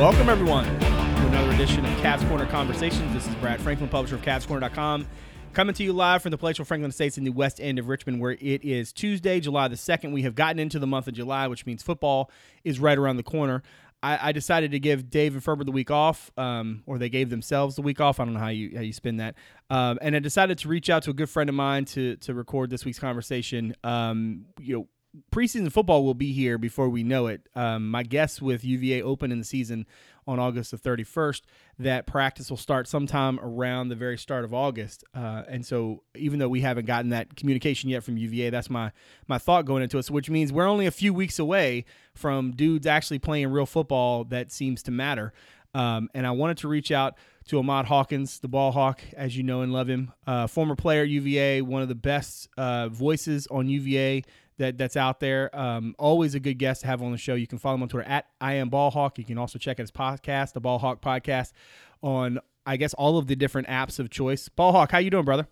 Welcome, everyone, to another edition of Cavs Corner Conversations. This is Brad Franklin, publisher of CavsCorner.com, coming to you live from the palatial Franklin Estates in the west end of Richmond, where it is Tuesday, July the 2nd. We have gotten into the month of July, which means football is right around the corner. I decided to give Dave and Ferber the week off, or they gave themselves the week off. I don't know how you spin that. And I decided to reach out to a good friend of mine to record this week's conversation. Preseason football will be here before we know it. My guess with UVA open in the season on August the 31st, that practice will start sometime around the very start of August. And so even though we haven't gotten that communication yet from UVA, that's my thought going into it, so, which means we're only a few weeks away from dudes actually playing real football that seems to matter. And I wanted to reach out to Ahmad Hawkins, the Ballhawk, as you know and love him, former player at UVA, one of the best voices on UVA that's out there. Always a good guest to have on the show. You can follow him on Twitter at IAmBallHawk. You can also check out his podcast, the Ballhawk podcast, on, I guess, all of the different apps of choice. Ballhawk, how you doing, brother?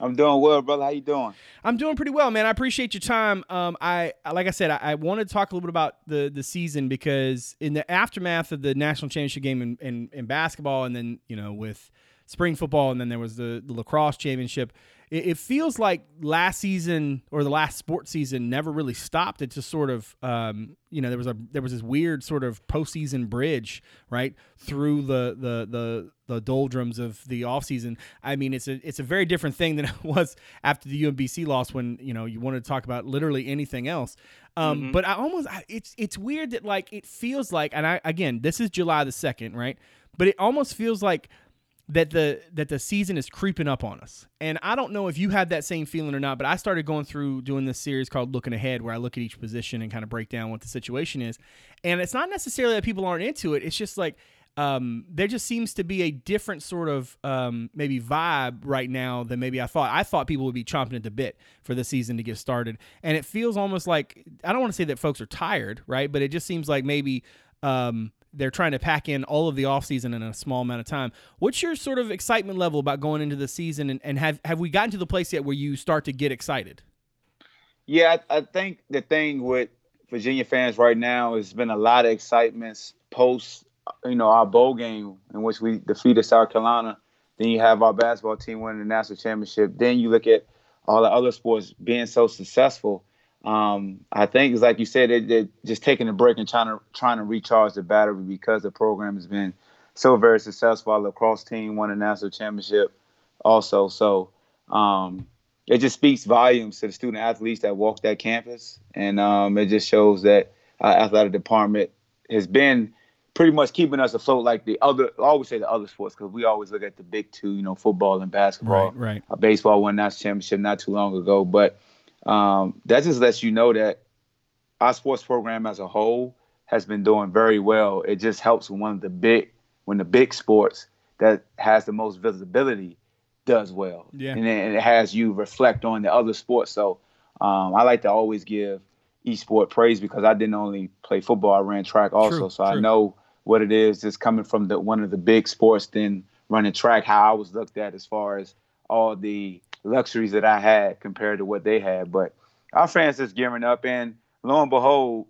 I'm doing well, brother. How you doing? I'm doing pretty well, man. I appreciate your time. I wanted to talk a little bit about the season, because in the aftermath of the national championship game in basketball, and then, with spring football, and then there was the lacrosse championship, it feels like last season, or the last sports season, never really stopped. It just sort of, there was this weird sort of postseason bridge, right, through the doldrums of the offseason. I mean, it's a very different thing than it was after the UMBC loss, when you wanted to talk about literally anything else. Mm-hmm. But it's weird that, like, it feels like, and again, this is July the 2nd, right? But it almost feels like that the season is creeping up on us. And I don't know if you had that same feeling or not, but I started going through doing this series called Looking Ahead, where I look at each position and kind of break down what the situation is. And it's not necessarily that people aren't into it. It's just like there just seems to be a different sort of maybe vibe right now than maybe I thought. I thought people would be chomping at the bit for the season to get started. And it feels almost like, I don't want to say that folks are tired, right? But it just seems like maybe they're trying to pack in all of the offseason in a small amount of time. What's your sort of excitement level about going into the season? And have we gotten to the place yet where you start to get excited? Yeah, I think the thing with Virginia fans right now has been a lot of excitement post, our bowl game in which we defeated South Carolina. Then you have our basketball team winning the national championship. Then you look at all the other sports being so successful. I think it's like you said, they're just taking a break and trying to recharge the battery, because the program has been so very successful. Our lacrosse team won a national championship also. So it just speaks volumes to the student athletes that walk that campus. And it just shows that our athletic department has been pretty much keeping us afloat, like I always say the other sports, because we always look at the big two, football and basketball. Right. Baseball won a national championship not too long ago. But that just lets you know that our sports program as a whole has been doing very well. It just helps when the big sports that has the most visibility does well. Yeah. And then it has you reflect on the other sports. So I like to always give each sport praise, because I didn't only play football, I ran track also. True, so true. I know what it is just coming from one of the big sports, then running track, how I was looked at as far as all the luxuries that I had compared to what they had. But our fans is gearing up, and lo and behold,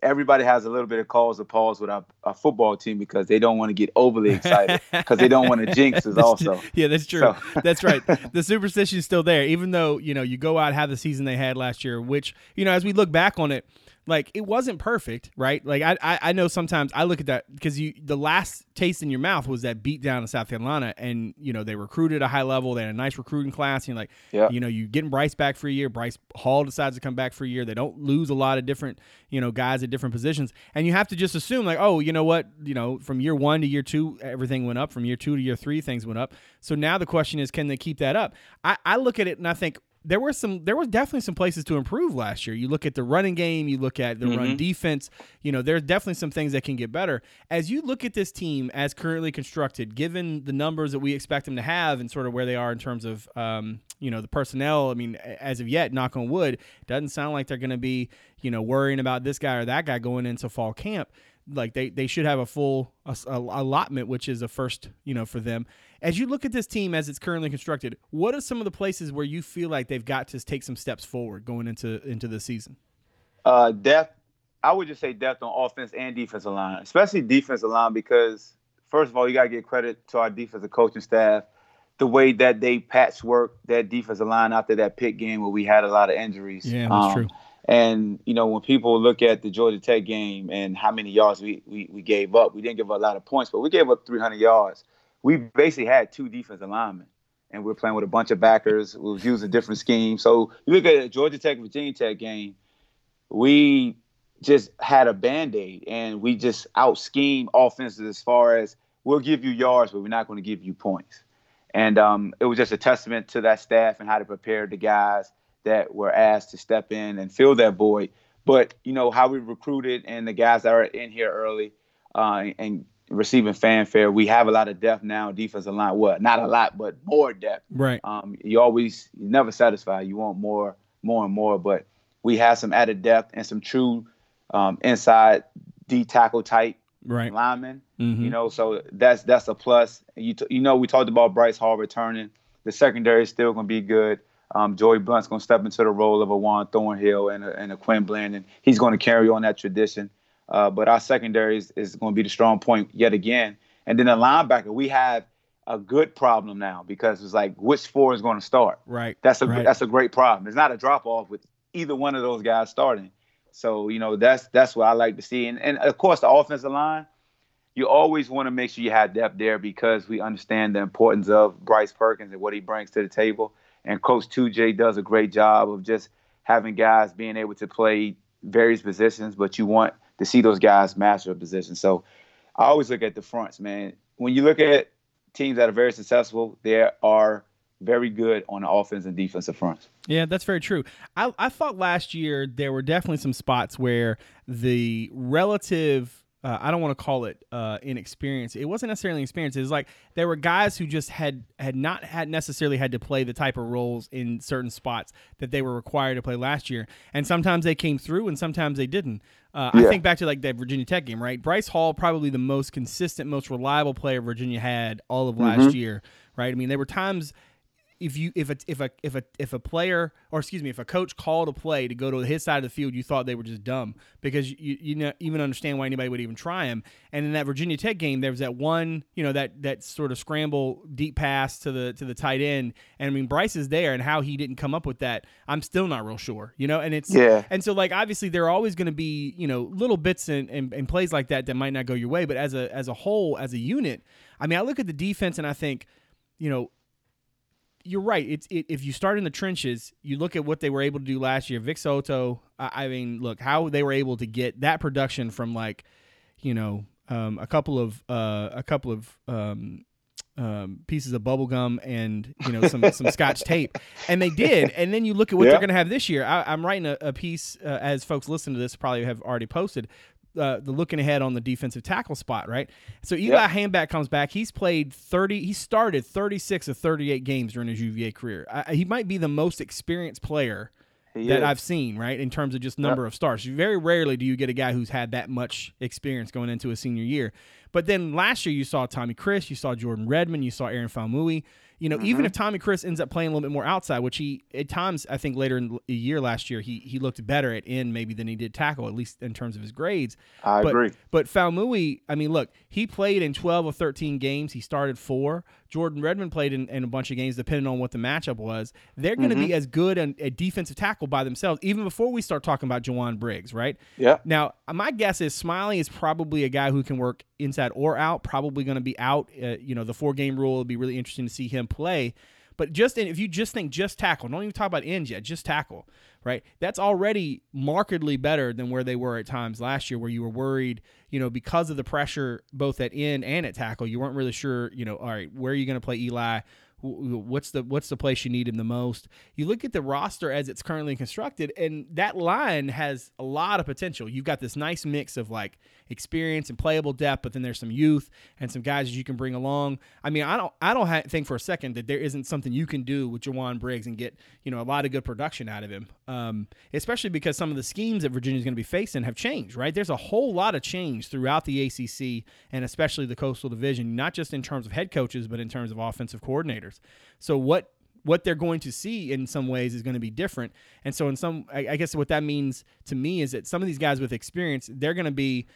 everybody has a little bit of cause to pause with our football team, because they don't want to get overly excited, because they don't want to jinx us also. Yeah, that's true. So. That's right. The superstition is still there, even though, you go out and have the season they had last year, which, as we look back on it, like, it wasn't perfect, right? Like, I know sometimes I look at that, because the last taste in your mouth was that beat down in South Carolina, and, they recruited at a high level. They had a nice recruiting class. And, you're getting Bryce back for a year. Bryce Hall decides to come back for a year. They don't lose a lot of different, guys at different positions. And you have to just assume, like, oh, you know what? From year one to year two, everything went up. From year two to year three, things went up. So now the question is, can they keep that up? I look at it and I think, there were definitely some places to improve last year. You look at the running game, you look at the mm-hmm. run defense, there's definitely some things that can get better. As you look at this team as currently constructed, given the numbers that we expect them to have and sort of where they are in terms of, the personnel, I mean, as of yet, knock on wood, doesn't sound like they're going to be, worrying about this guy or that guy going into fall camp. Like they should have a full allotment, which is a first, for them. As you look at this team as it's currently constructed, what are some of the places where you feel like they've got to take some steps forward going into the season? Depth. I would just say depth on offense and defensive line, especially defensive line, because first of all, you got to give credit to our defensive coaching staff, the way that they patchwork that defensive line after that Pitt game where we had a lot of injuries. Yeah, that's true. And, you know, when people look at the Georgia Tech game and how many yards we gave up, we didn't give up a lot of points, but we gave up 300 yards. We basically had two defensive linemen, and we were playing with a bunch of backers. We was using different schemes. So you look at the Georgia Tech, Virginia Tech game, we just had a Band-Aid, and we just out-schemed offenses as far as we'll give you yards, but we're not going to give you points. And it was just a testament to that staff and how to prepare the guys that were asked to step in and fill that void. But, you know, how we recruited and the guys that are in here early and receiving fanfare, we have a lot of depth now in defensive line. Well, not a lot, but more depth. Right. You're never satisfied. You want more and more. But we have some added depth and some true inside D-tackle type linemen. Mm-hmm. You know, so that's a plus. You know, we talked about Bryce Hall returning. The secondary is still going to be good. Joey Blunt's going to step into the role of a Juan Thornhill and a Quinn Bland, and he's going to carry on that tradition. But our secondary is going to be the strong point yet again. And then the linebacker, we have a good problem now because it's like, which four is going to start? Right. That's a great problem. There's not a drop-off with either one of those guys starting. So, you know, that's what I like to see. And of course, the offensive line, you always want to make sure you have depth there because we understand the importance of Bryce Perkins and what he brings to the table. And Coach 2J does a great job of just having guys being able to play various positions, but you want to see those guys master a position. So I always look at the fronts, man. When you look at teams that are very successful, they are very good on the offense and defensive fronts. Yeah, that's very true. I thought last year there were definitely some spots where the relative – I don't want to call it inexperience. It wasn't necessarily inexperience. It was like there were guys who just had not necessarily had to play the type of roles in certain spots that they were required to play last year. And sometimes they came through and sometimes they didn't. I think back to like that Virginia Tech game, right? Bryce Hall, probably the most consistent, most reliable player Virginia had all of last year, right? I mean, there were times if a coach called a play to go to his side of the field, you thought they were just dumb because you not even understand why anybody would even try him. And in that Virginia Tech game, there was that one, you know, that sort of scramble deep pass to the tight end. And I mean, Bryce is there, and how he didn't come up with that, I'm still not real sure, you know. And it's and so like obviously there are always going to be, you know, little bits and plays like that might not go your way, but as a whole, as a unit, I mean, I look at the defense and I think, you know, you're right. If you start in the trenches, you look at what they were able to do last year. Vic Soto, I mean, look, how they were able to get that production from, like, you know, a couple of pieces of bubble gum and, you know, some Scotch tape. And they did. And then you look at what they're going to have this year. I'm writing a piece, as folks listen to this probably have already posted, the looking ahead on the defensive tackle spot, right? So Eli Hamback comes back. He's played 30. He started 36 of 38 games during his UVA career. He might be the most experienced player that I've seen, right, in terms of just number of starts. Very rarely do you get a guy who's had that much experience going into a senior year. But then last year you saw Tommy Chris, you saw Jordan Redmond, you saw Aaron Faumui. You know, even if Tommy Chris ends up playing a little bit more outside, which he at times, I think later in the year last year, he looked better at end maybe than he did tackle, at least in terms of his grades. I agree. But Faumui, I mean, look, he played in 12 of 13 games. He started 4. Jordan Redmond played in a bunch of games, depending on what the matchup was. They're going to be as good at defensive tackle by themselves, even before we start talking about Juwan Briggs, right? Yeah. Now, my guess is Smiley is probably a guy who can work inside or out, probably going to be out. You know, the 4-game rule will be really interesting to see him play. But if you just think just tackle, don't even talk about ends yet, just tackle, right? That's already markedly better than where they were at times last year, where you were worried, you know, because of the pressure both at end and at tackle, you weren't really sure, you know, all right, where are you going to play Eli? What's the place you need him the most? You look at the roster as it's currently constructed, and that line has a lot of potential. You've got this nice mix of like experience and playable depth, but then there's some youth and some guys that you can bring along. I mean, I don't think for a second that there isn't something you can do with Juwan Briggs and get, you know, a lot of good production out of him, especially because some of the schemes that Virginia's going to be facing have changed, right? There's a whole lot of change throughout the ACC and especially the Coastal Division, not just in terms of head coaches, but in terms of offensive coordinators. So what what they're going to see in some ways is going to be different. And so in some, I guess what that means to me is that some of these guys with experience, they're going to be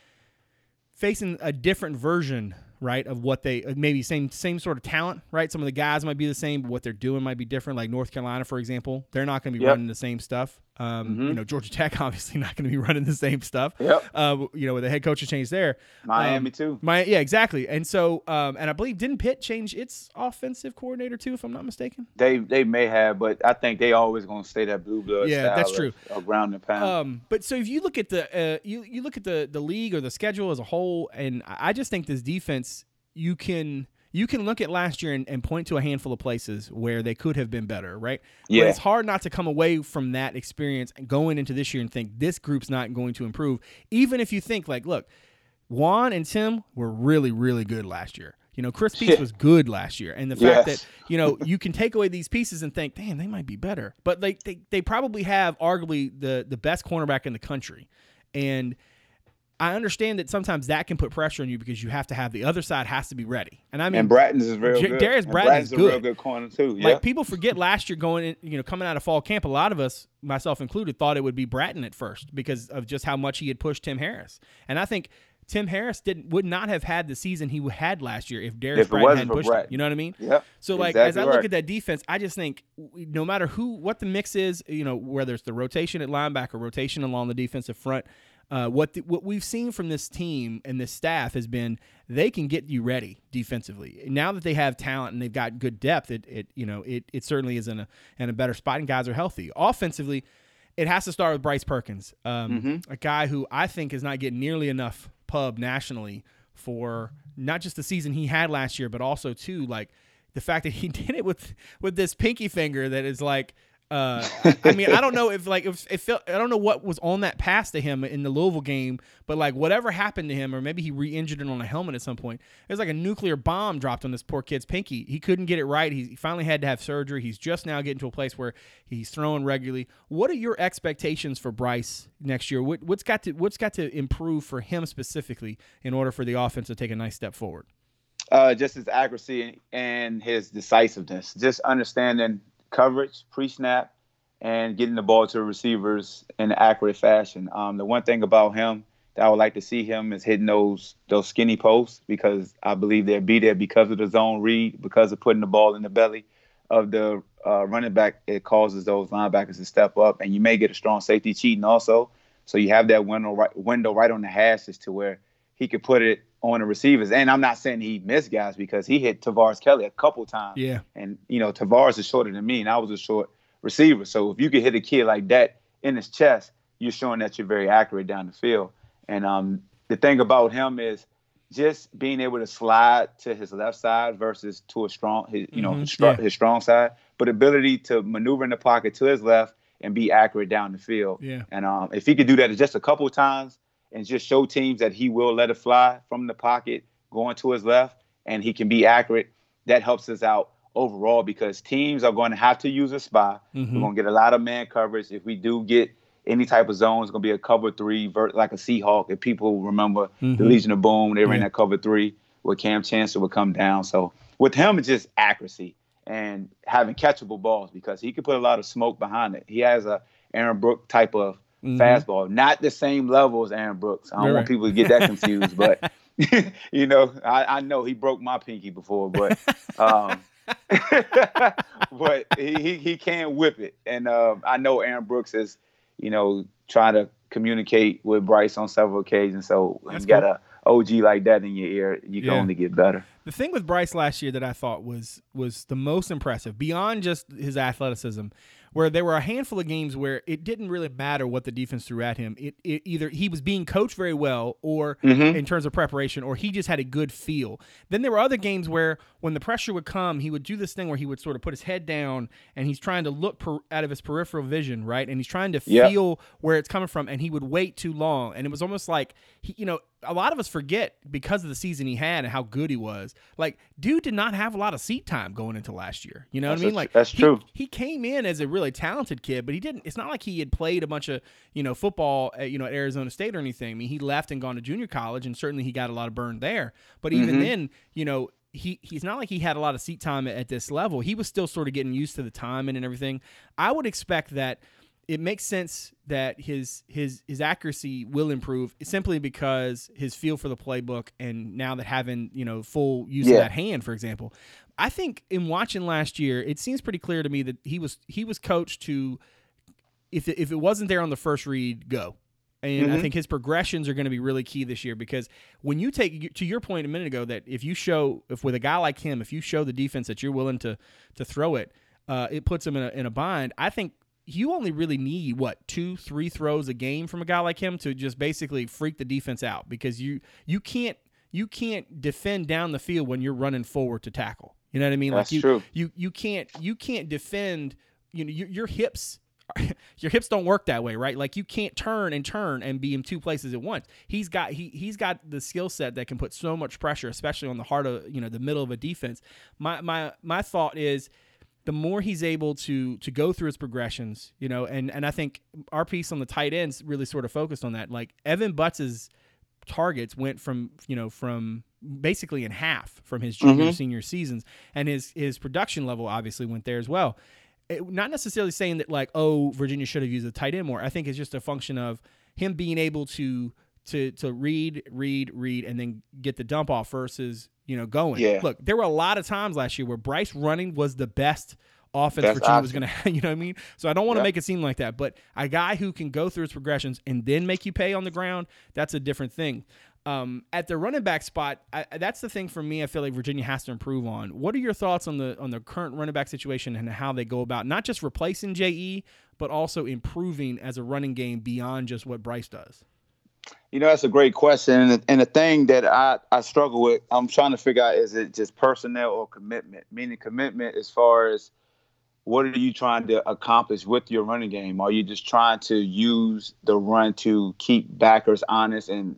facing a different version, right, of what they, maybe same sort of talent, right? Some of the guys might be the same, but what they're doing might be different. Like North Carolina, for example, they're not going to be running the same stuff. You know, Georgia Tech obviously not going to be running the same stuff. You know, with the head coach change there. Miami too. Yeah, exactly. And so, and I believe didn't Pitt change its offensive coordinator too, if I'm not mistaken? They may have, but I think they always going to stay that blue blood. Yeah, style that's true. Of ground and pound. But so if you look at the you look at the league or the schedule as a whole, and I just think this defense, you can look at last year and point to a handful of places where they could have been better, right? Yeah. But it's hard not to come away from that experience and going into this year and think this group's not going to improve, even if you think like, look, Juwan and Tim were really, really good last year. You know, Chris Peace was good last year. And the fact that, you know, you can take away these pieces and think, damn, they might be better. But like they probably have arguably the best cornerback in the country. And I understand that sometimes that can put pressure on you because you have to have the other side has to be ready. And I mean, and Bratton's is real good. Darius Bratton's a real good corner too. Yeah. Like people forget last year going in, you know, coming out of fall camp, a lot of us, myself included, thought it would be Bratton at first because of just how much he had pushed Tim Harris. And I think Tim Harris would not have had the season he had last year if Darius Bratton hadn't pushed him. You know what I mean? Yeah. So like exactly as I look at that defense, I just think no matter what the mix is, you know, whether it's the rotation at linebacker, rotation along the defensive front. What we've seen from this team and this staff has been they can get you ready defensively. Now that they have talent and they've got good depth, it certainly is in a better spot and guys are healthy. Offensively, it has to start with Bryce Perkins, a guy who I think is not getting nearly enough pub nationally for not just the season he had last year, but also too like the fact that he did it with this pinky finger that is like. I mean, I don't know if like if I don't know what was on that pass to him in the Louisville game, but like whatever happened to him, or maybe he re-injured it on a helmet at some point. There's like a nuclear bomb dropped on this poor kid's pinky. He couldn't get it right. He finally had to have surgery. He's just now getting to a place where he's throwing regularly. What are your expectations for Bryce next year? What's got to improve for him specifically in order for the offense to take a nice step forward? Just his accuracy and his decisiveness. Just understanding coverage, pre-snap, and getting the ball to receivers in an accurate fashion. The one thing about him that I would like to see him is hitting those skinny posts because I believe they'll be there because of the zone read, because of putting the ball in the belly of the running back. It causes those linebackers to step up, and you may get a strong safety cheating also. So you have that window right on the hashes to where he could put it on the receivers. And I'm not saying he missed guys because he hit Tavares Kelly a couple times. Yeah. And, you know, Tavares is shorter than me, and I was a short receiver. So if you could hit a kid like that in his chest, you're showing that you're very accurate down the field. And the thing about him is just being able to slide to his left side versus to a strong, his strong side, but ability to maneuver in the pocket to his left and be accurate down the field. Yeah. And if he could do that just a couple times, and just show teams that he will let it fly from the pocket going to his left and he can be accurate, that helps us out overall because teams are going to have to use a spy. Mm-hmm. We're going to get a lot of man coverage. If we do get any type of zone, it's going to be a cover three, like a Seahawk. If people remember the Legion of Boom, they ran that cover three where Cam Chancellor would come down. So with him, it's just accuracy and having catchable balls because he can put a lot of smoke behind it. He has a Aaron Brooks type of fastball, not the same level as Aaron Brooks. I don't want people to get that confused, but you know, I know he broke my pinky before, but but he can whip it. And I know Aaron Brooks is, you know, trying to communicate with Bryce on several occasions. So you got a OG like that in your ear, you can only get better. The thing with Bryce last year that I thought was the most impressive, beyond just his athleticism, where there were a handful of games where it didn't really matter what the defense threw at him. It either he was being coached very well or in terms of preparation, or he just had a good feel. Then there were other games where when the pressure would come, he would do this thing where he would sort of put his head down and he's trying to look out of his peripheral vision, right? And he's trying to feel where it's coming from, and he would wait too long. And it was almost like, a lot of us forget because of the season he had and how good he was. Like, dude did not have a lot of seat time going into last year. You know what I mean? Like, that's true. He came in as a really talented kid, but he didn't. It's not like he had played a bunch of football at Arizona State or anything. I mean, he left and gone to junior college, and certainly he got a lot of burn there. But even then, he's not like he had a lot of seat time at this level. He was still sort of getting used to the timing and everything. I would expect that it makes sense that his accuracy will improve simply because his feel for the playbook and now that having, you know, full use of that hand, for example. I think in watching last year, it seems pretty clear to me that he was coached to, if it wasn't there on the first read, go. And I think his progressions are going to be really key this year, because when you take, to your point a minute ago, that if with a guy like him, if you show the defense that you're willing to throw it, it puts him in a bind. I think you only really need, 2-3 throws a game from a guy like him to just basically freak the defense out, because you can't defend down the field when you're running forward to tackle. You know what I mean? That's true. You can't defend. You know, your hips don't work that way, right? Like, you can't turn and be in two places at once. He's got the skill set that can put so much pressure, especially on the heart of, you know, the middle of a defense. My thought is, the more he's able to go through his progressions, you know, and I think our piece on the tight ends really sort of focused on that. Like, Evan Butts' targets went from basically in half from his junior senior seasons, and his production level obviously went there as well. Not necessarily saying that, like, oh, Virginia should have used the tight end more. I think it's just a function of him being able to read, and then get the dump off versus, you know, going. Yeah. Look, there were a lot of times last year where Bryce running was the best offense Virginia was going to have, you know what I mean? So I don't want to make it seem like that. But a guy who can go through his progressions and then make you pay on the ground, that's a different thing. At the running back spot, that's the thing for me I feel like Virginia has to improve on. What are your thoughts on the current running back situation and how they go about not just replacing J.E., but also improving as a running game beyond just what Bryce does? You know, that's a great question. And the thing that I struggle with, I'm trying to figure out, is it just personnel or commitment? Meaning commitment as far as what are you trying to accomplish with your running game? Are you just trying to use the run to keep backers honest and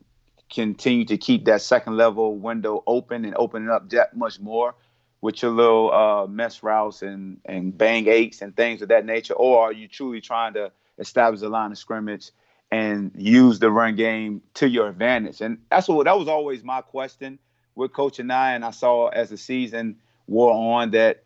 continue to keep that second level window open and open it up that much more with your little mess routes and bang eights and things of that nature? Or are you truly trying to establish the line of scrimmage and use the run game to your advantage? And that was always my question with Coach and I. And I saw as the season wore on that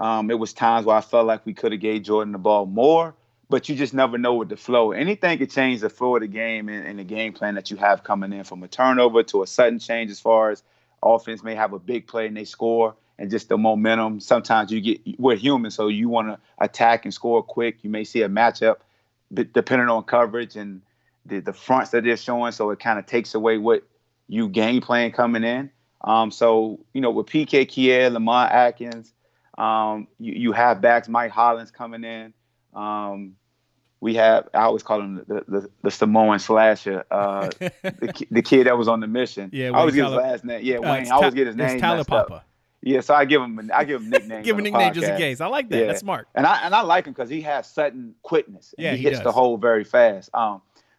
it was times where I felt like we could have gave Jordan the ball more. But you just never know with the flow. Anything could change the flow of the game and the game plan that you have coming in, from a turnover to a sudden change as far as offense may have a big play and they score, and just the momentum. Sometimes we're human, so you want to attack and score quick. You may see a matchup depending on coverage and the fronts that they're showing, so it kind of takes away what you game plan coming in. So, you know, with P.K. Kier, Lamar Atkins, you have backs, Mike Hollins coming in. We have, I always call him the Samoan slasher, the kid that was on the mission. Yeah, I always get his last name. Yeah, Wayne. I always get his name. It's Tyler Papa. Up. Yeah, so I give him nicknames. Give him a nickname just in case. I like that. Yeah. That's smart. And I like him because he has sudden quickness. Yeah, he hits the hole very fast.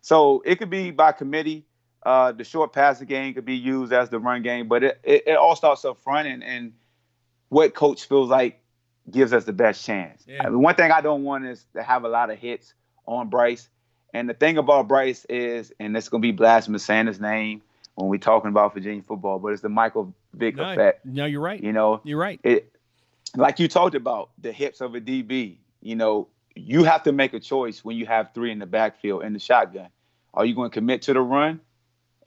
So it could be by committee. The short passing game could be used as the run game, but it all starts up front and what coach feels like gives us the best chance. Yeah. I mean, one thing I don't want is to have a lot of hits on Bryce. And the thing about Bryce is, and it's going to be blasphemous saying his name when we're talking about Virginia football, but it's the Michael Vick effect. No, you're right. You know, you're right. It, like you talked about, the hips of a DB, you know, you have to make a choice when you have three in the backfield in the shotgun. Are you going to commit to the run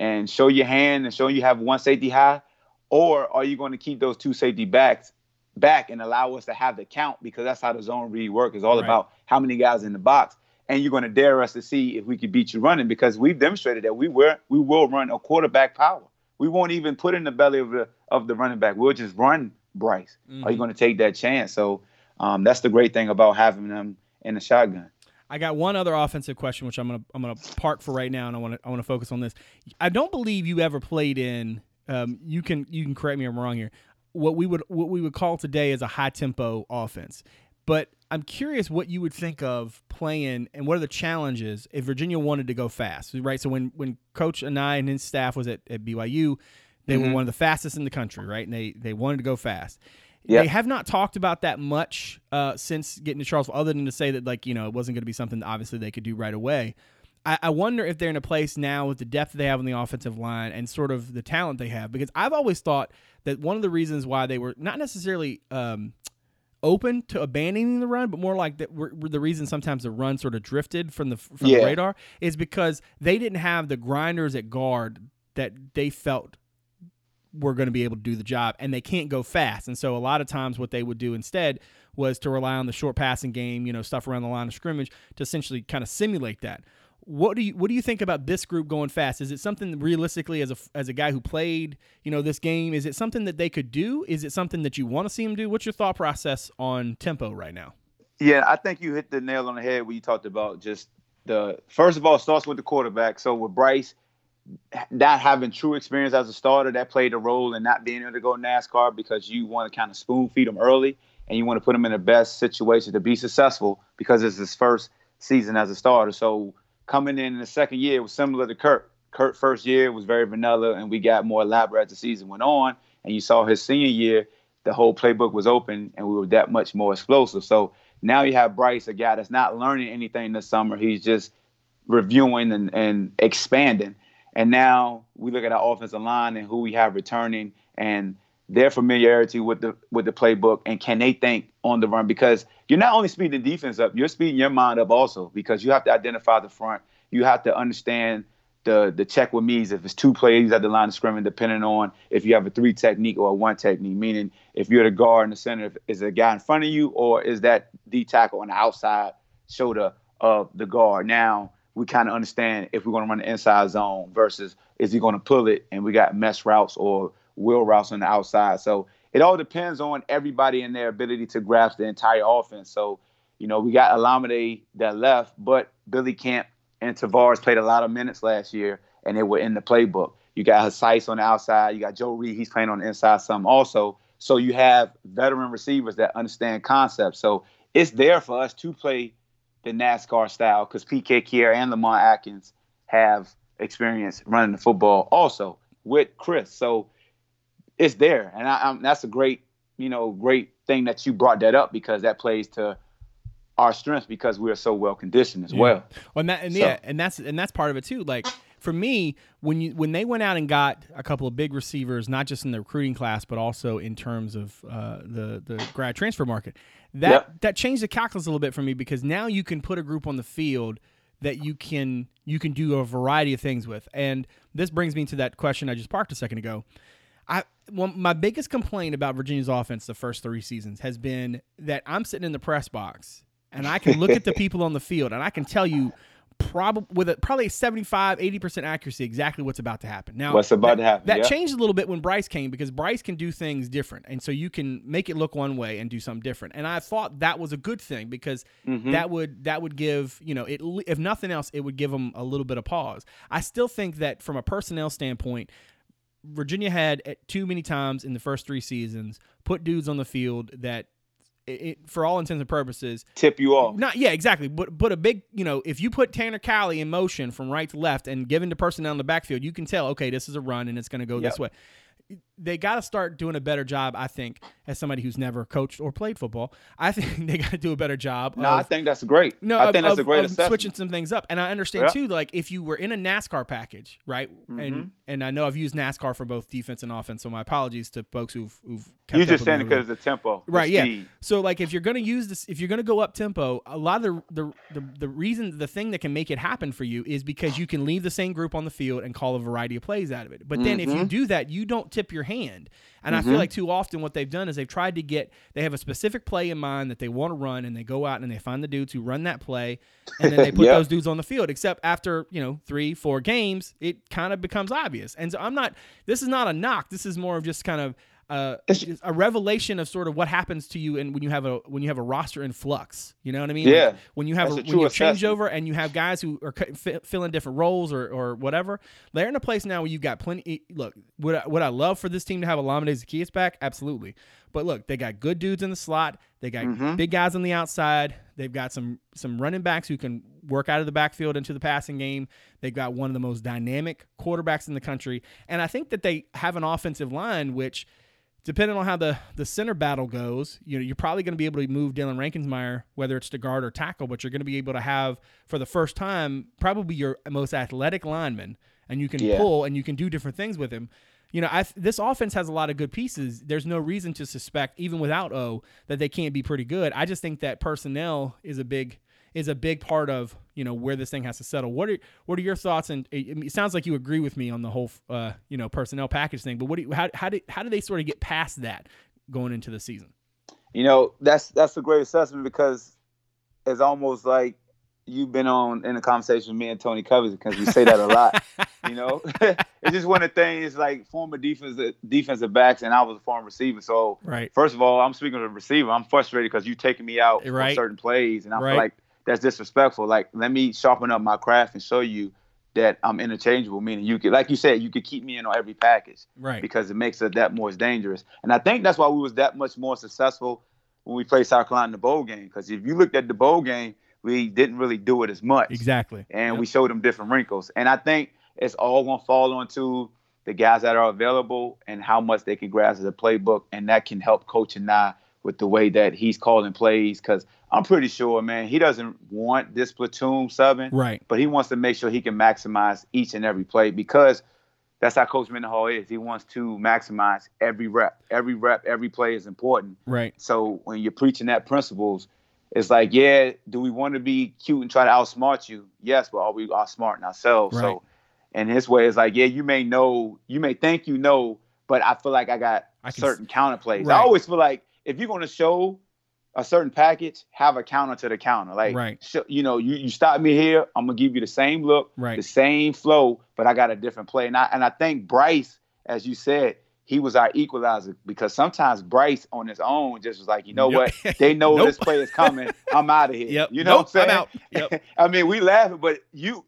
and show your hand and show you have one safety high? Or are you going to keep those two safety backs back and allow us to have the count, because that's how the zone read work is all about how many guys in the box, and you're going to dare us to see if we could beat you running, because we've demonstrated that we will run a quarterback power. We won't even put in the belly of the running back. We'll just run Bryce. Are you going to take that chance? So that's the great thing about having them in the shotgun. I got one other offensive question, which I'm gonna park for right now, and I want to focus on this. I don't believe you ever played in. You can correct me if I'm wrong here. What we would call today is a high-tempo offense. But I'm curious what you would think of playing and what are the challenges if Virginia wanted to go fast, right? So when Coach Anai and his staff was at BYU, they were one of the fastest in the country, right? And they wanted to go fast. Yep. They have not talked about that much since getting to Charleston, other than to say that, like, you know, it wasn't going to be something that obviously they could do right away. I wonder if they're in a place now with the depth that they have on the offensive line and sort of the talent they have, because I've always thought that one of the reasons why they were not necessarily open to abandoning the run, but more like that were the reason sometimes the run sort of drifted from the radar is because they didn't have the grinders at guard that they felt were going to be able to do the job, and they can't go fast. And so a lot of times what they would do instead was to rely on the short passing game, you know, stuff around the line of scrimmage to essentially kind of simulate that. What do you think about this group going fast? Is it something realistically, as a guy who played, you know, this game, is it something that they could do? Is it something that you want to see them do? What's your thought process on tempo right now? Yeah, I think you hit the nail on the head when you talked about just the first of all, starts with the quarterback. So with Bryce not having true experience as a starter, that played a role in not being able to go NASCAR, because you want to kind of spoon feed him early and you want to put him in the best situation to be successful because it's his first season as a starter. So coming in the second year, it was similar to Kurt. Kurt first year was very vanilla, and we got more elaborate as the season went on. And you saw his senior year, the whole playbook was open, and we were that much more explosive. So now you have Bryce, a guy that's not learning anything this summer. He's just reviewing and expanding. And now we look at our offensive line and who we have returning and their familiarity with the playbook, and can they think on the run? Because you're not only speeding the defense up, you're speeding your mind up also, because you have to identify the front. You have to understand the check with me's, if it's two plays at the line of scrimmage, depending on if you have a three technique or a one technique, meaning if you're the guard in the center, if is a guy in front of you, or is that D tackle on the outside shoulder of the guard? Now we kind of understand if we're going to run the inside zone versus is he going to pull it, and we got mesh routes or wheel routes on the outside. So it all depends on everybody and their ability to grasp the entire offense. So, you know, we got Olamide that left, but Billy Camp and Tavares played a lot of minutes last year, and they were in the playbook. You got Hasais on the outside. You got Joe Reed. He's playing on the inside some also. So you have veteran receivers that understand concepts. So it's there for us to play the NASCAR style, because P.K. Kier and Lamar Atkins have experience running the football also with Chris. So it's there, and that's a great, you know, great thing that you brought that up, because that plays to our strength, because we are so well conditioned as well. And that's part of it too. Like for me, when they went out and got a couple of big receivers, not just in the recruiting class, but also in terms of the grad transfer market, that changed the calculus a little bit for me, because now you can put a group on the field that you can do a variety of things with. And this brings me to that question I just parked a second ago. My biggest complaint about Virginia's offense the first three seasons has been that I'm sitting in the press box and I can look at the people on the field and I can tell you probably 75, 80% accuracy exactly what's about to happen. Now, That changed a little bit when Bryce came, because Bryce can do things different. And so you can make it look one way and do something different. And I thought that was a good thing, because that would give, you know, if nothing else, it would give them a little bit of pause. I still think that from a personnel standpoint, Virginia had at too many times in the first three seasons put dudes on the field that, for all intents and purposes, tip you off. Exactly. But a big, you know, if you put Tanner Cowley in motion from right to left and given to personnel in the backfield, you can tell, okay, this is a run and it's going to go this way. They got to start doing a better job, I think, as somebody who's never coached or played football. I think they got to do a better job. I think that's great. I think that's a great assessment. Switching some things up. And I understand, too, like if you were in a NASCAR package, right? And I know I've used NASCAR for both defense and offense, so my apologies to folks who've kept you're just saying it because of the tempo. Right, speed. So, like, if you're going to use this, if you're going to go up tempo, a lot of the reason, the thing that can make it happen for you is because you can leave the same group on the field and call a variety of plays out of it. But then if you do that, you don't tip your hand. And I feel like too often what they've done is they've tried to they have a specific play in mind that they want to run, and they go out and they find the dudes who run that play, and then they put those dudes on the field, except after, you know, 3-4 games, it kind of becomes obvious. And so this is not a knock. This is more of just kind of a revelation of sort of what happens to you, and when you have a roster in flux, you know what I mean? Yeah. Like when you have a changeover and you have guys who are filling different roles or whatever, they're in a place now where you've got plenty. Look, would I love for this team to have Olamide Zaccheaus back? Absolutely. But look, they got good dudes in the slot. They got big guys on the outside. They've got some running backs who can work out of the backfield into the passing game. They've got one of the most dynamic quarterbacks in the country, and I think that they have an offensive line which depending on how the center battle goes, you know, you're probably going to be able to move Dylan Rankensmeyer, whether it's to guard or tackle, but you're going to be able to have, for the first time, probably your most athletic lineman, and you can pull and you can do different things with him. You know, this offense has a lot of good pieces. There's no reason to suspect, even without O, that they can't be pretty good. I just think that personnel is a big part of, you know, where this thing has to settle. What are your thoughts? And it sounds like you agree with me on the whole, you know, personnel package thing. But how do they sort of get past that going into the season? You know, that's a great assessment, because it's almost like you've been in a conversation with me and Tony Covington, because we say that a lot. You know, it's just one of the things, like, former defensive backs, and I was a former receiver. So, First of all, I'm speaking to the receiver. I'm frustrated because you're taking me out on certain plays, and I feel like that's disrespectful. Like, let me sharpen up my craft and show you that I'm interchangeable, meaning you could, like you said, you could keep me in on every package, because it makes it that more dangerous. And I think that's why we was that much more successful when we played South Carolina in the bowl game, because if you looked at the bowl game, we didn't really do it as much. Exactly. And we showed them different wrinkles. And I think it's all going to fall onto the guys that are available and how much they can grasp the playbook. And that can help Coach and I with the way that he's calling plays, because I'm pretty sure, man, he doesn't want this platoon subbing, but he wants to make sure he can maximize each and every play, because that's how Coach Mendenhall is. He wants to maximize every rep. Every rep, every play is important. Right. So when you're preaching that principles, it's like, yeah, do we want to be cute and try to outsmart you? Yes, but are we outsmarting ourselves? Right. So in his way, it's like, yeah, you may think you know, but I feel like I got certain counterplays. I always feel like if you're going to show a certain package, have a counter to the counter. Like, you know, you stop me here, I'm going to give you the same look, the same flow, but I got a different play. And I think Bryce, as you said, he was our equalizer, because sometimes Bryce on his own just was like, you know what? They know this play is coming. I'm out of here. You know what I'm saying? I'm out. I mean, we laughing, but you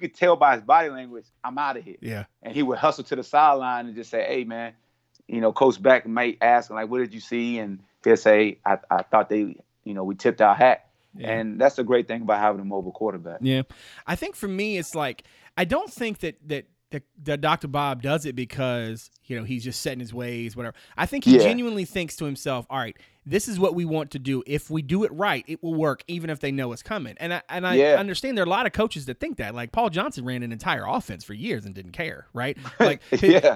could tell by his body language, I'm out of here. Yeah. And he would hustle to the sideline and just say, hey, man, you know, Coach Beck might ask him, like, what did you see? And he'll say, I thought they, you know, we tipped our hat. Yeah. And that's the great thing about having a mobile quarterback. Yeah. I think for me, it's like, I don't think that Dr. Bob does it because, you know, he's just set in his ways, whatever. I think he genuinely thinks to himself, all right, this is what we want to do. If we do it right, it will work, even if they know it's coming. And I understand there are a lot of coaches that think that. Like, Paul Johnson ran an entire offense for years and didn't care, right? Like,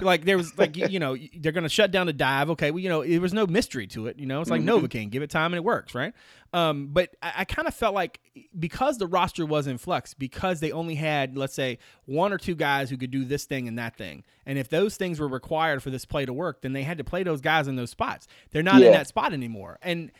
like there was, like, you know, they're going to shut down the dive. Okay, well, you know, there was no mystery to it. You know, it's like Novocaine, give it time and it works, right? But I kind of felt like, because the roster was in flux, because they only had, let's say, one or two guys who could do this thing and that thing, and if those things were required for this play to work, then they had to play those guys in those spots. They're not in that spot anymore. And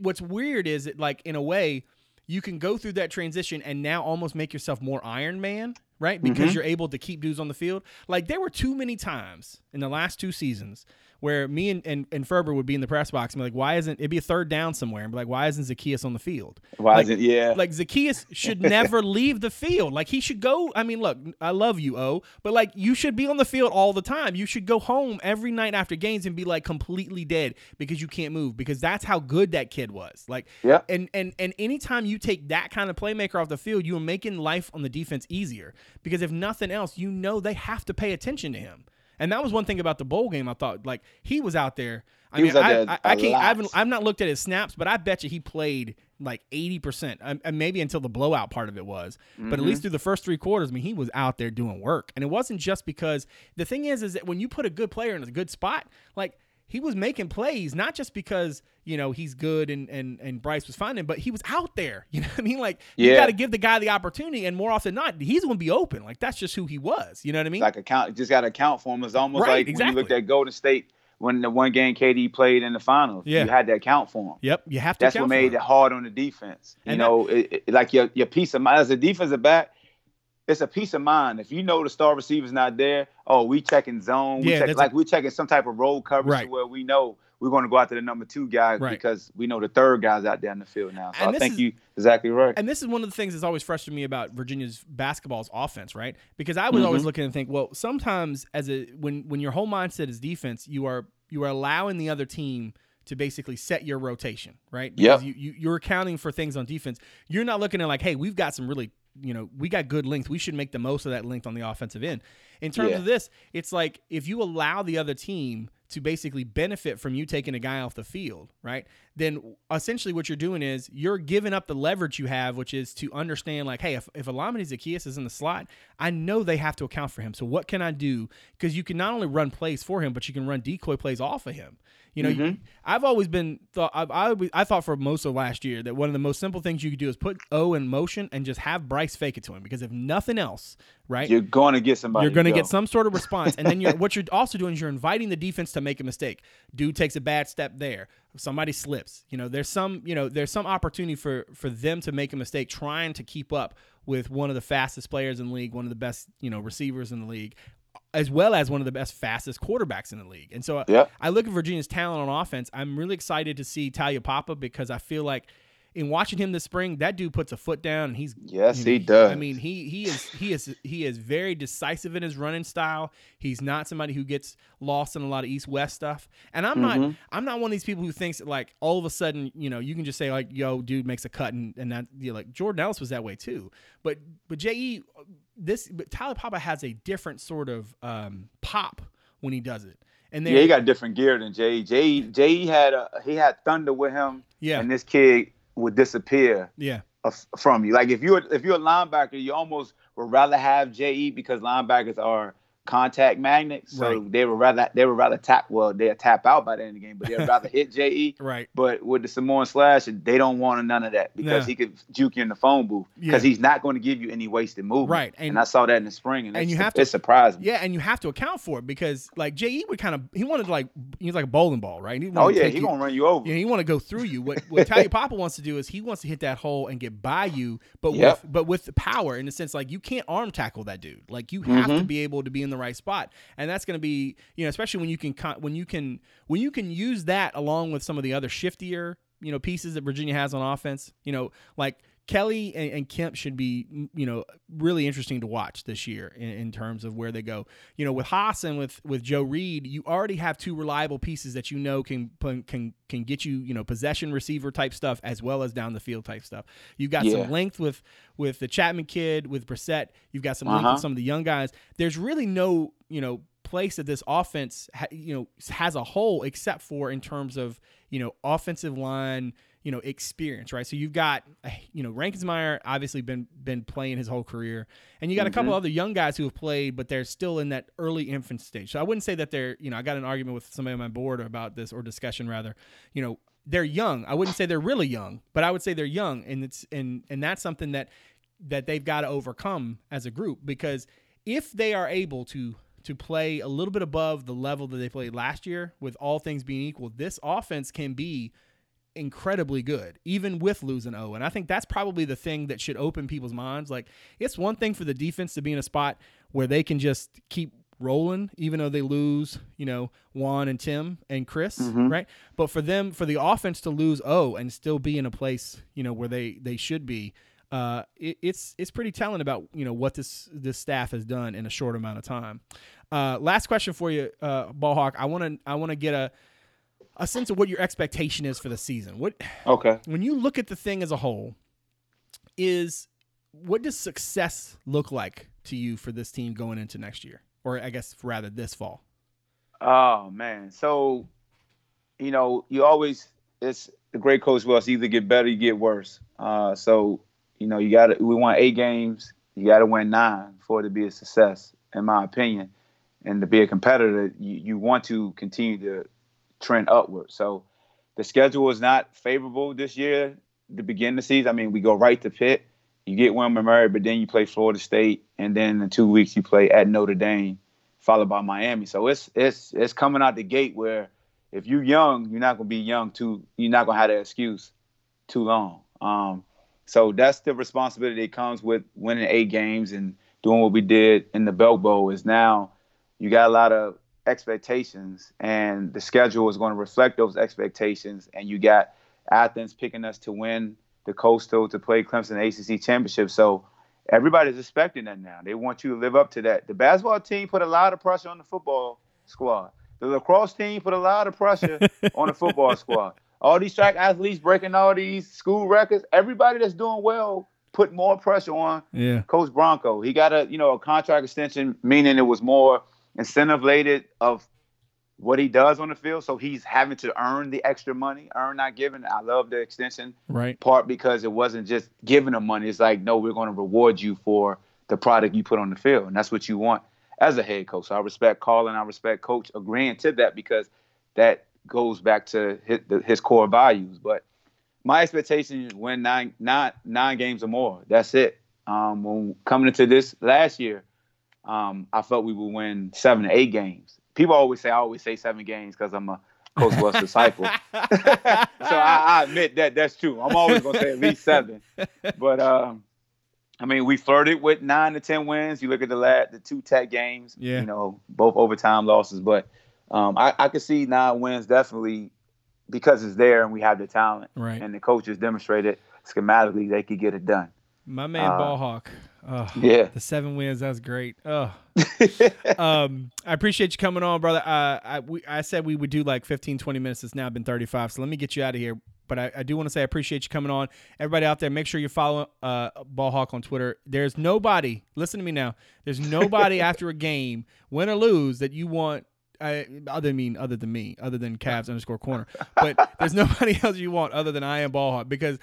what's weird is that, like, in a way, you can go through that transition and now almost make yourself more Iron Man, right? Because you're able to keep dudes on the field. Like, there were too many times in the last two seasons where me and Ferber would be in the press box and be like, why isn't – it'd be a third down somewhere and be like, why isn't Zaccheaus on the field? Like, Zaccheaus should never leave the field. Like, he should go – I mean, look, I love you, O, but, like, you should be on the field all the time. You should go home every night after games and be, like, completely dead because you can't move, because that's how good that kid was. Like, and anytime you take that kind of playmaker off the field, you are making life on the defense easier, because if nothing else, you know they have to pay attention to him. And that was one thing about the bowl game. I thought, like, he was out there. I've not looked at his snaps, but I bet you he played like 80%, and maybe until the blowout part of it was. But at least through the first three quarters, I mean, he was out there doing work. And it wasn't just because the thing is that when you put a good player in a good spot, like, he was making plays, not just because, you know, he's good and Bryce was finding, but he was out there. You know what I mean? Like, you got to give the guy the opportunity, and more often than not, he's going to be open. Like, that's just who he was. You know what I mean? Like, just got to account for him. It's almost like when you looked at Golden State when the one game KD played in the finals. Yeah. You had to account for him. Yep, you have to. That's what made it hard on the defense. You know, like your peace of mind as a defensive back. It's a peace of mind. If you know the star receiver's not there, oh, we checking zone. We're checking some type of roll coverage where we know we're going to go out to the number two guy because we know the third guy's out there in the field now. So I think you're exactly right. And this is one of the things that's always frustrated me about Virginia's basketball's offense, right? Because I was always looking and think, well, sometimes when your whole mindset is defense, you are allowing the other team to basically set your rotation, right? Because you're accounting for things on defense. You're not looking at like, hey, we've got some really, you know, we got good length. We should make the most of that length on the offensive end. In terms of this, it's like if you allow the other team to basically benefit from you taking a guy off the field, right? Then essentially what you're doing is you're giving up the leverage you have, which is to understand, like, hey, if Olamide Zaccheaus is in the slot, I know they have to account for him. So what can I do? Because you can not only run plays for him, but you can run decoy plays off of him. You know, I thought for most of last year that one of the most simple things you could do is put O in motion and just have Bryce fake it to him, because if nothing else, right, you're going to get somebody. You're going to get some sort of response, and then what you're also doing is you're inviting the defense to make a mistake. Dude takes a bad step there. Somebody slips. You know, there's some opportunity for them to make a mistake trying to keep up with one of the fastest players in the league, one of the best, you know, receivers in the league, as well as one of the fastest quarterbacks in the league. And so I look at Virginia's talent on offense. I'm really excited to see Talia Papa, because I feel like in watching him this spring, that dude puts a foot down and he's he does. I mean, he is very decisive in his running style. He's not somebody who gets lost in a lot of East-West stuff. And I'm not one of these people who thinks that, like, all of a sudden, you know, you can just say, like, yo, dude makes a cut and that, you know, like Jordan Ellis was that way too. But J.E., Talia Papa has a different sort of pop when he does it. And he got a different gear than J.E. J.E. had thunder with him. Yeah. And this kid would disappear from you. Like, if you're a linebacker, you almost would rather have J.E. because linebackers are contact magnets. So they would rather tap. Well, they'll tap out by the end of the game, but they'd rather hit J.E. Right. But with the Samoan slash, they don't want none of that, because he could juke you in the phone booth, because he's not going to give you any wasted movement. Right. And I saw that in the spring, it surprised me. Yeah, and you have to account for it, because, like, J.E. would he's like a bowling ball, right? He's going to run you over. Yeah, he want to go through you. What Talia Papa wants to do is he wants to hit that hole and get by you, but with the power, in the sense, like, you can't arm tackle that dude. Like, you have to be able to be in the right spot, and that's going to be, you know, especially when you can use that along with some of the other shiftier, you know, pieces that Virginia has on offense. You know, like Kelly and Kemp should be, you know, really interesting to watch this year in terms of where they go. You know, with Haas and with Joe Reed, you already have two reliable pieces that, you know, can get you, you know, possession receiver type stuff as well as down the field type stuff. You've got some length with the Chapman kid, with Brissett. You've got some length with some of the young guys. There's really no, you know, place that this offense, you know, has a whole, except for in terms of, you know, offensive line, you know, experience, right? So you've got, you know, Rankins-Meyer obviously been playing his whole career, and you got a couple other young guys who have played, but they're still in that early infant stage. So I wouldn't say that they're, you know, I got an argument with somebody on my board about this, or discussion rather, you know, they're young. I wouldn't say they're really young, but I would say they're young, and it's and that's something that they've got to overcome as a group, because if they are able to play a little bit above the level that they played last year, with all things being equal, this offense can be incredibly good, even with losing O. And I think that's probably the thing that should open people's minds. Like, it's one thing for the defense to be in a spot where they can just keep rolling, even though they lose, you know, Juan and Tim and Chris, right? But for the offense to lose O and still be in a place, you know, where they should be, it's pretty telling about, you know, what this staff has done in a short amount of time. Last question for you, Ballhawk. I want to get a sense of what your expectation is for the season. When you look at the thing as a whole, what does success look like to you for this team going into next year? Or I guess rather this fall? Oh man. So, you know, it's the great coach will either get better, or you get worse. So, you know, we won 8 games. You got to win 9 for it to be a success, in my opinion. And to be a competitor, you want to continue to trend upward. So the schedule is not favorable this year to begin the season. I mean, we go right to Pitt, you get Wilmer-Murray, but then you play Florida State, and then in 2 weeks you play at Notre Dame, followed by Miami. So it's coming out the gate where if you're young, you're not going to be young too. You're not going to have that excuse too long. So that's the responsibility that comes with winning 8 games and doing what we did in the Belt Bowl. Is now you got a lot of expectations, and the schedule is going to reflect those expectations. And you got Athens picking us to win the Coastal, to play Clemson ACC championship. So everybody's expecting that now. They want you to live up to that. The basketball team put a lot of pressure on the football squad. The lacrosse team put a lot of pressure on the football squad. All these track athletes breaking all these school records. Everybody that's doing well put more pressure on Coach Bronco. He got a contract extension, meaning it was more incentive-lated of what he does on the field. So he's having to earn the extra money, earn not given. I love the extension part because it wasn't just giving him money. It's like, no, we're going to reward you for the product you put on the field. And that's what you want as a head coach. So I respect Carl and I respect Coach agreeing to that because that goes back to his core values. But my expectation is win nine games or more. That's it. When coming into this last year, I felt we would win 7 to 8 games. People always say, I always say 7 games because I'm a Coach West disciple. So I admit that's true. I'm always going to say at least 7. But, I mean, we flirted with 9 to 10 wins. You look at the 2 Tech games, you know, both overtime losses. But I could see 9 wins definitely because it's there and we have the talent. Right. And the coaches demonstrated schematically they could get it done. My man, Ballhawk. The 7 wins. That's great. I appreciate you coming on, brother. I said we would do like 15, 20 minutes. It's now been 35. So let me get you out of here. But I do want to say I appreciate you coming on. Everybody out there, make sure you follow Ballhawk on Twitter. There's nobody, listen to me now, there's nobody after a game, win or lose, that you want, other than me, other than Cavs_corner. But there's nobody else you want other than I Am Ballhawk, because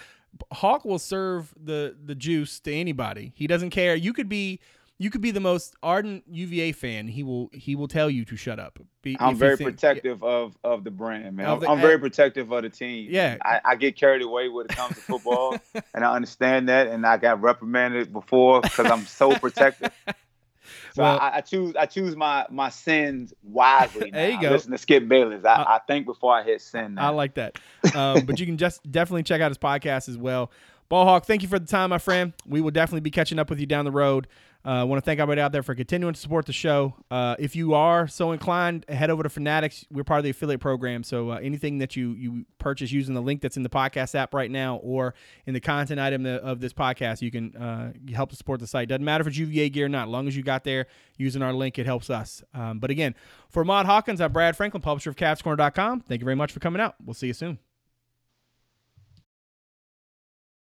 Hawk will serve the juice to anybody. He doesn't care. You could be the most ardent UVA fan. He will tell you to shut up. I'm very protective of the brand, man. I'm very protective of the team. Yeah, I get carried away when it comes to football, and I understand that. And I got reprimanded before because I'm so protective. So well, I choose my sins wisely. There you go. I listen to Skip Bayless. I think before I hit sin. Now. I like that. But you can just definitely check out his podcast as well. Ballhawk, thank you for the time, my friend. We will definitely be catching up with you down the road. I want to thank everybody out there for continuing to support the show. If you are so inclined, head over to Fanatics. We're part of the affiliate program, so anything that you purchase using the link that's in the podcast app right now or in the content item of this podcast, you can help to support the site. Doesn't matter if it's UVA gear or not. As long as you got there using our link, it helps us. But again, for Ahmad Hawkins, I'm Brad Franklin, publisher of CavsCorner.com. Thank you very much for coming out. We'll see you soon.